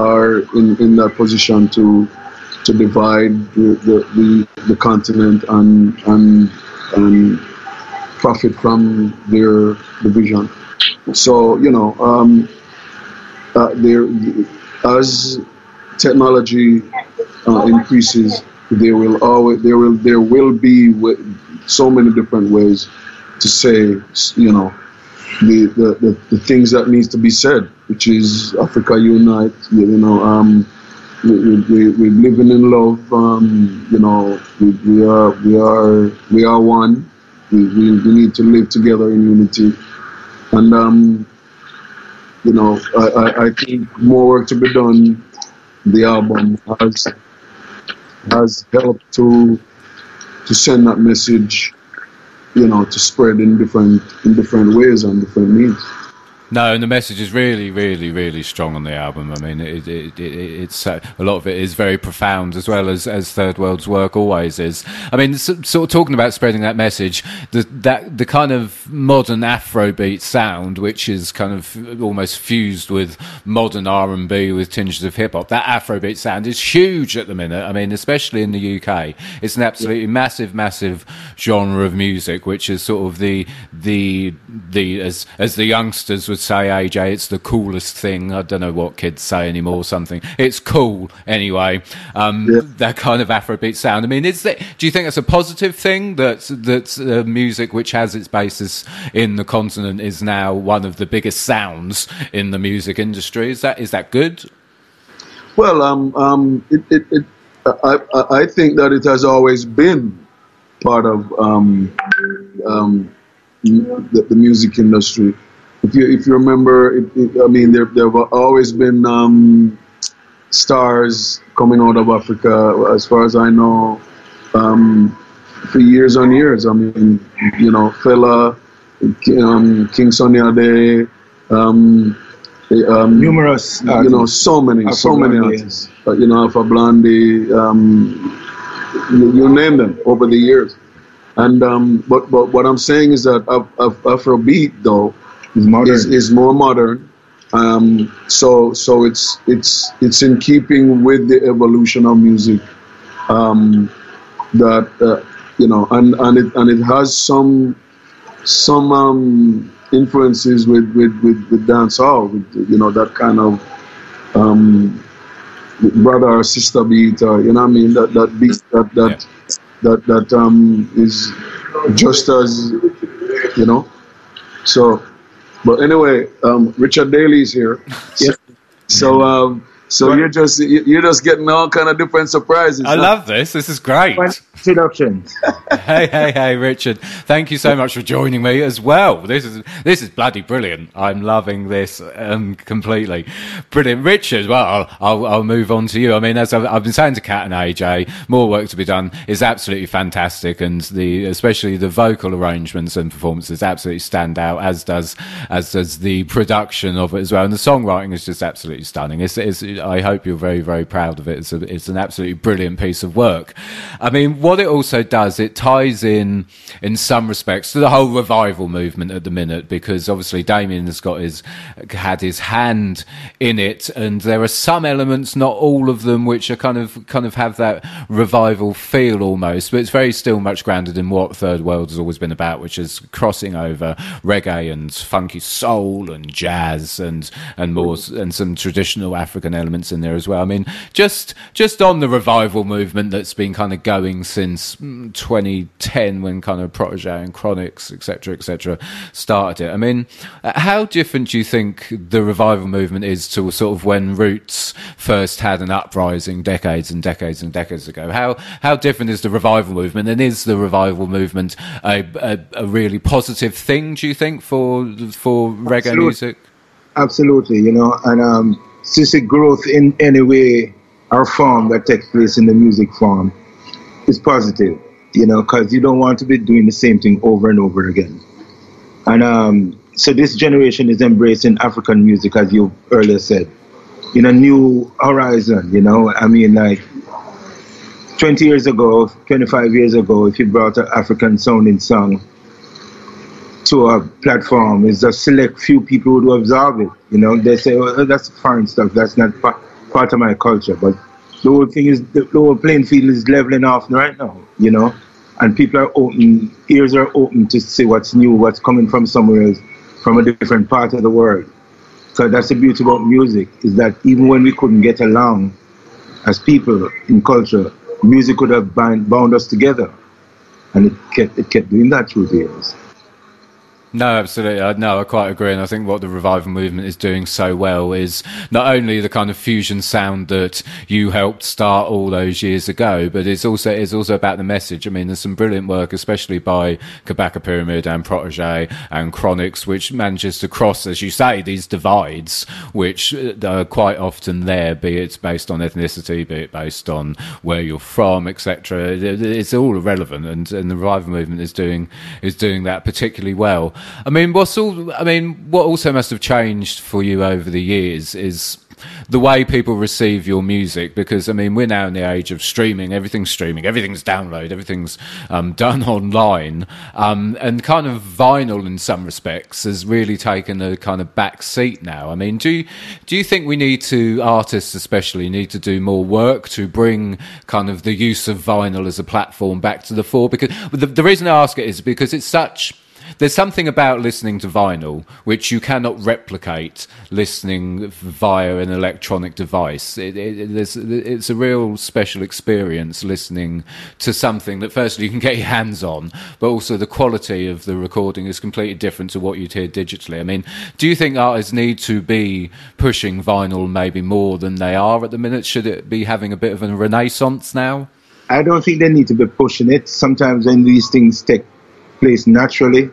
are in that position to divide the continent and profit from their division. So, you know, as technology increases, there will be so many different ways to say, you know, the things that needs to be said, which is Africa unite, you know, we're living in love, you know, we are one, we need to live together in unity, and you know, I think More Work to Be Done, the album, has helped to send that message, you know, to spread in different ways and different means. No, and the message is really strong on the album. I mean, it's a lot of it is very profound, as well as Third World's work always is. I mean, sort of talking about spreading that message, the kind of modern Afrobeat sound, which is kind of almost fused with modern R&B with tinges of hip hop. That Afrobeat sound is huge at the minute. I mean, especially in the UK, it's an absolutely massive genre of music, which is sort of the as the youngsters would say, AJ, it's the coolest thing. I don't know what kids say anymore, something. It's cool anyway. That kind of Afrobeat sound. I mean, do you think that's a positive thing, that music which has its basis in the continent is now one of the biggest sounds in the music industry? Is that good? Well, I think that it has always been part of the music industry. If you remember, I mean, there have always been stars coming out of Africa, as far as I know, for years on years. I mean, you know, Fela, King Sunny Ade, numerous, you know, so many artists, you know, Alpha Blondie, you name them over the years. And but what I'm saying is that Afrobeat, though, is more modern, so it's in keeping with the evolution of music, that you know, and it has some influences with dancehall, with, you know, that kind of brother or sister beat, or, you know what I mean, that beat that is just as, you know. So, but anyway, Richard Daley is here. Yes. So so you're just getting all kind of different surprises. I love this. This is great. Introductions. Hey, Richard. Thank you so much for joining me as well. This is bloody brilliant. I'm loving this completely. Brilliant. Richard, well, I'll move on to you. I mean, as I've been saying to Cat and AJ, More Work to Be Done is absolutely fantastic, and especially the vocal arrangements and performances absolutely stand out, as does the production of it as well. And the songwriting is just absolutely stunning. I hope you're very, very proud of it. It's an absolutely brilliant piece of work. I mean, what it also does, it ties in some respects, to the whole revival movement at the minute, because obviously Damien has had his hand in it, and there are some elements, not all of them, which are kind of have that revival feel almost, but it's very still much grounded in what Third World has always been about, which is crossing over reggae and funky soul and jazz and more, and some traditional African elements in there as well. I mean, just on the revival movement that's been kind of going since 2010, when kind of Protoje and Chronixx, etc., started it. I mean, how different do you think the revival movement is to sort of when Roots first had an uprising decades and decades and decades ago? How different is the revival movement, and is the revival movement a really positive thing, do you think, for reggae music? Absolutely, you know, and since growth in any way or form that takes place in the music form, it's positive, you know, because you don't want to be doing the same thing over and over again. And so this generation is embracing African music, as you earlier said, in a new horizon, you know. I mean, like 20 years ago, 25 years ago, if you brought an African-sounding song to a platform, it's a select few people who would absorb it, you know. They say, oh, that's foreign stuff, that's not part of my culture, but the whole thing is, the whole playing field is leveling off right now, you know, and people are open, ears are open to see what's new, what's coming from somewhere else, from a different part of the world. So that's the beauty about music, is that even when we couldn't get along as people in culture, music could have bound us together, and it kept doing that through the years. No, absolutely. No, I quite agree. And I think what the revival movement is doing so well is not only the kind of fusion sound that you helped start all those years ago, but it's also about the message. I mean, there's some brilliant work, especially by Kabaka Pyramid and Protoje and Chronixx, which manages to cross, as you say, these divides, which are quite often there, be it based on ethnicity, be it based on where you're from, etc. It's all relevant, and the revival movement is doing that particularly well. I mean, what also must have changed for you over the years is the way people receive your music, because I mean, we're now in the age of streaming, everything's download, everything's done online, and kind of vinyl in some respects has really taken a kind of back seat now. I mean, do you think we need to, artists especially, need to do more work to bring kind of the use of vinyl as a platform back to the fore? Because the reason I ask it is because it's such... There's something about listening to vinyl which you cannot replicate listening via an electronic device. It's a real special experience listening to something that, firstly, you can get your hands on, but also the quality of the recording is completely different to what you'd hear digitally. I mean, do you think artists need to be pushing vinyl maybe more than they are at the minute? Should it be having a bit of a renaissance now? I don't think they need to be pushing it. Sometimes when these things take place naturally,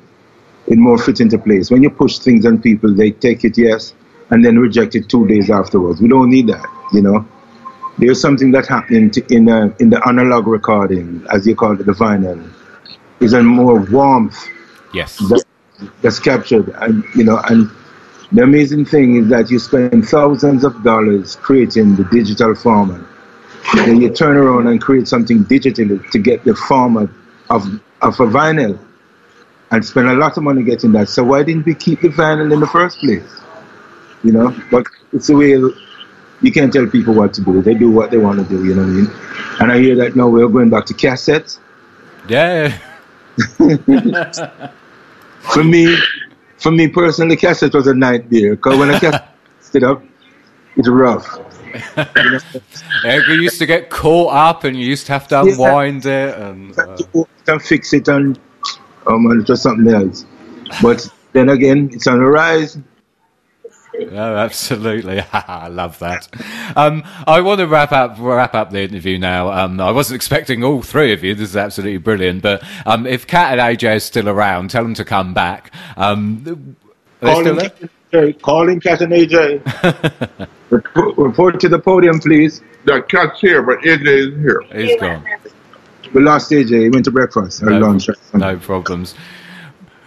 it more fits into place. When you push things on people, they take it, yes, and then reject it 2 days afterwards. We don't need that, you know. There's something that happened in the analog recording, as you call it, the vinyl, is a more warmth. Yes. That's captured, and you know. And the amazing thing is that you spend thousands of dollars creating the digital format, then you turn around and create something digitally to get the format of a vinyl, and spend a lot of money getting that. So why didn't we keep the vinyl in the first place? You know, but it's a way, you can't tell people what to do. They do what they want to do, you know what I mean? And I hear that now we're going back to cassettes. Yeah. for me personally, cassette was a nightmare, because when I cassette it up, it's rough. You used to get caught up and you used to have to unwind it. And can't fix it and just something else. But then again, it's on the rise. Oh, absolutely. I love that. I want to wrap up the interview now. I wasn't expecting all three of you. This is absolutely brilliant. But if Cat and AJ are still around, tell them to come back. Calling Cat and AJ. Report to the podium, please. The Cat's here, but AJ is here. He's gone. We lost AJ. He went to breakfast. No problems.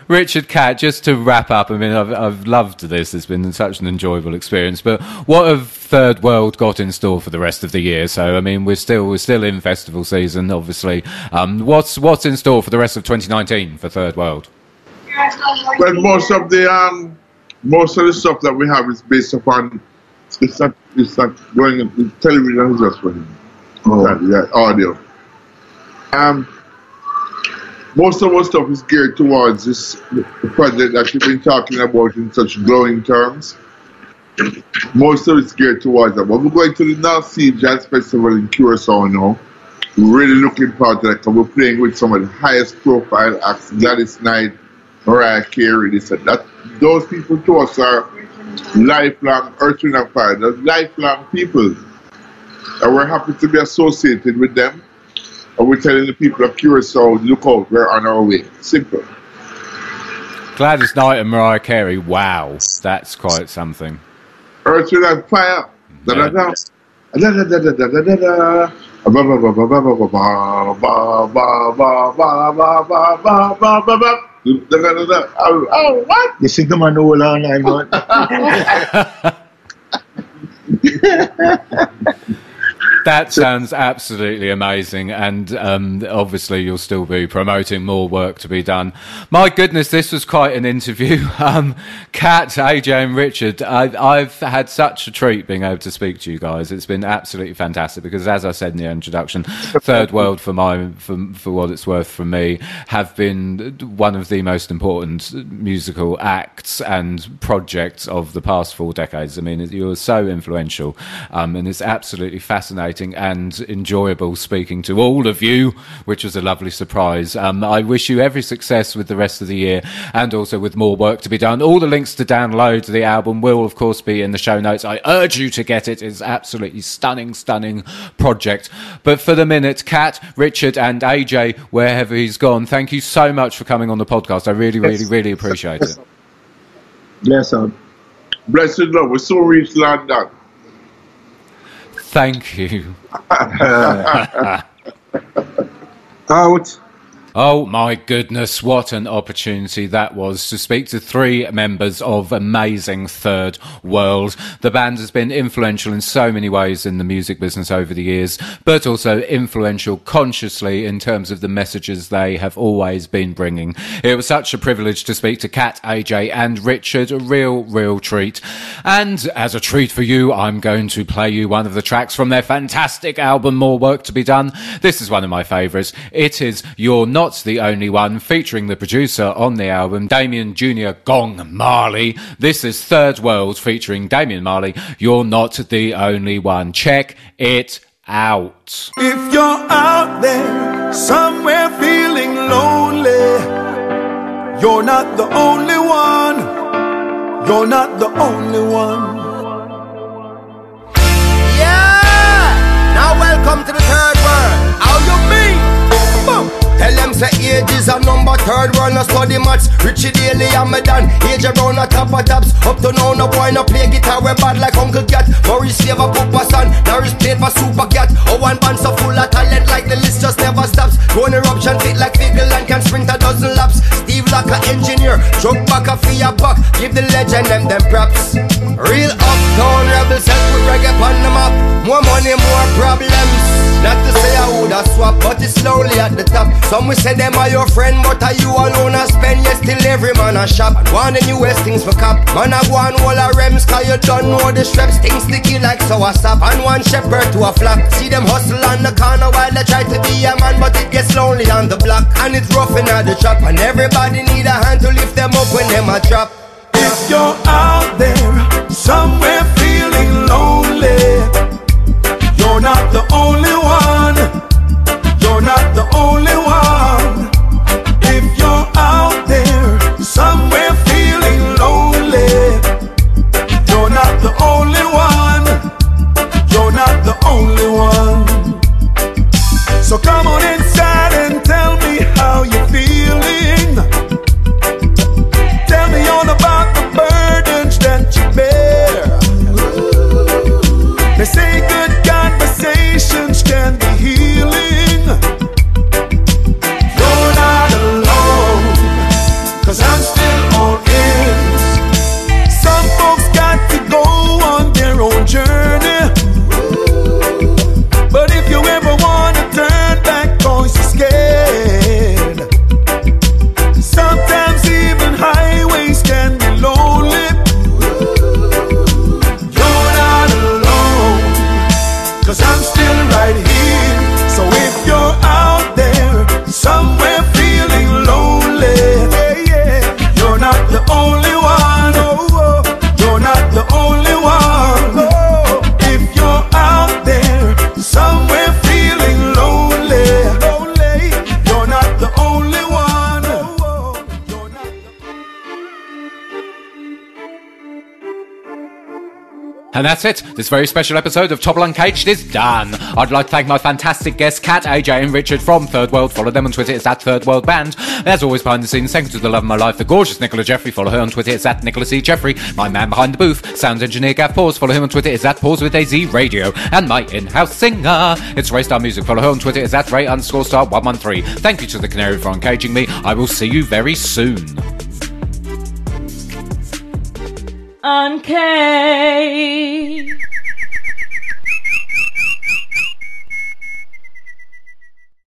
Richard, Cat, just to wrap up, I mean, I've loved this. It's been such an enjoyable experience. But what have Third World got in store for the rest of the year? So, I mean, we're still in festival season, obviously. What's in store for the rest of 2019 for Third World? Well, most of the stuff that we have is based upon it's not going up in television, just for him. Audio. Most of our stuff is geared towards this project that you've been talking about in such glowing terms. Most of it's geared towards that. But we're going to the North Sea Jazz Festival in Curacao now. We're really looking forward to that because we're playing with some of the highest profile acts: Gladys Knight, Mariah Carey, this and that. Those people to us are lifelong Earth, Wind and Fire. They're lifelong people. And we're happy to be associated with them. And we're telling the people of Curacao, look out, we're on our way. Simple. Gladys Knight and Mariah Carey, wow. That's quite something. Earth, Wind and Fire. Oh, what? You sing them on the whole online, man. That sounds absolutely amazing, and obviously you'll still be promoting More Work to Be Done. My goodness, this was quite an interview. Cat, AJ and Richard, I've had such a treat being able to speak to you guys. It's been absolutely fantastic because, as I said in the introduction, Third World, for what it's worth for me, have been one of the most important musical acts and projects of the past 4 decades. I mean, you're so influential, and it's absolutely fascinating and enjoyable speaking to all of you, which was a lovely surprise. I wish you every success with the rest of the year and also with More Work to Be Done. All the links to download the album will, of course, be in the show notes. I urge you to get it. It's absolutely stunning project. But for the minute, Cat, Richard and AJ, wherever he's gone, thank you so much for coming on the podcast. I really appreciate it. Yes, sir. Blessed love. We're so rich, London. Thank you. Out. Oh my goodness, what an opportunity that was to speak to 3 members of amazing Third World. The band has been influential in so many ways in the music business over the years, but also influential consciously in terms of the messages they have always been bringing. It was such a privilege to speak to Cat, AJ and Richard, a real treat. And as a treat for you, I'm going to play you one of the tracks from their fantastic album, More Work to Be Done. This is one of my favourites. It is You're Not the Only One, featuring the producer on the album, Damien Jr. Gong Marley. This is Third World featuring Damien Marley. You're Not the Only One. Check it out. If you're out there somewhere feeling lonely, you're not the only one. You're not the only one. Yeah! Now welcome to the Third World. How you mean? Boom! Tell them say age is a number, Third World no study maths. Richie Daley and me done, AJ Brown a top of tabs. Up to now no boy no play guitar, we bad like Uncle Cat. Maurice save a Papa Son, Norris played for Super Cat. Our one band so full of talent like the list just never stops. Going eruption fit like Figgle and can sprint a dozen laps. Steve like a engineer, drunk back a fee a buck. Give the legend them props. Real uptown rebels help with reggae on the map. More money, more problems. Not to say I woulda swap, but it's slowly at the top. Some will say them are your friend, but are you alone a spend? Yes, till every man a shop. And one of the newest things for cop. Man a go on all a rems, cause you don't know the shreps. Things sticky like sour sap. And one shepherd to a flock. See them hustle on the corner while they try to be a man, but it gets lonely on the block. And it's rough in the trap. And everybody need a hand to lift them up when them a drop. If you're out there somewhere feeling lonely, Come on inside and tell me how you're feeling. Tell me all about the burdens that you bear. They say good conversations can be healing. You're not alone, 'cause I'm still on ears. Some folks got to go on their own journey. But if you ever want to turn back, 'cause you're scared, sometimes even highways can be lonely. You're not alone, 'cause I'm still right here. So if you're out there somewhere feeling lonely, you're not the only one. You're not the only one. If you're out there somewhere feeling lonely, you're not the only one. You're not the- And that's it. This very special episode of Topple Uncaged is done. I'd like to thank my fantastic guests, Cat, AJ and Richard from Third World. Follow them on Twitter, it's @Third World Band. And as always, behind the scenes, thank you to the love of my life, the gorgeous Nicola Jeffrey. Follow her on Twitter, it's @Nicola C. Jeffrey. My man behind the booth, sound engineer Gav Paws. Follow him on Twitter, it's @Paws with AZ Radio. And my in-house singer, it's Raystar Music. Follow her on Twitter, it's @Ray_star113. Thank you to the Canary for uncaging me. I will see you very soon. Uncaged.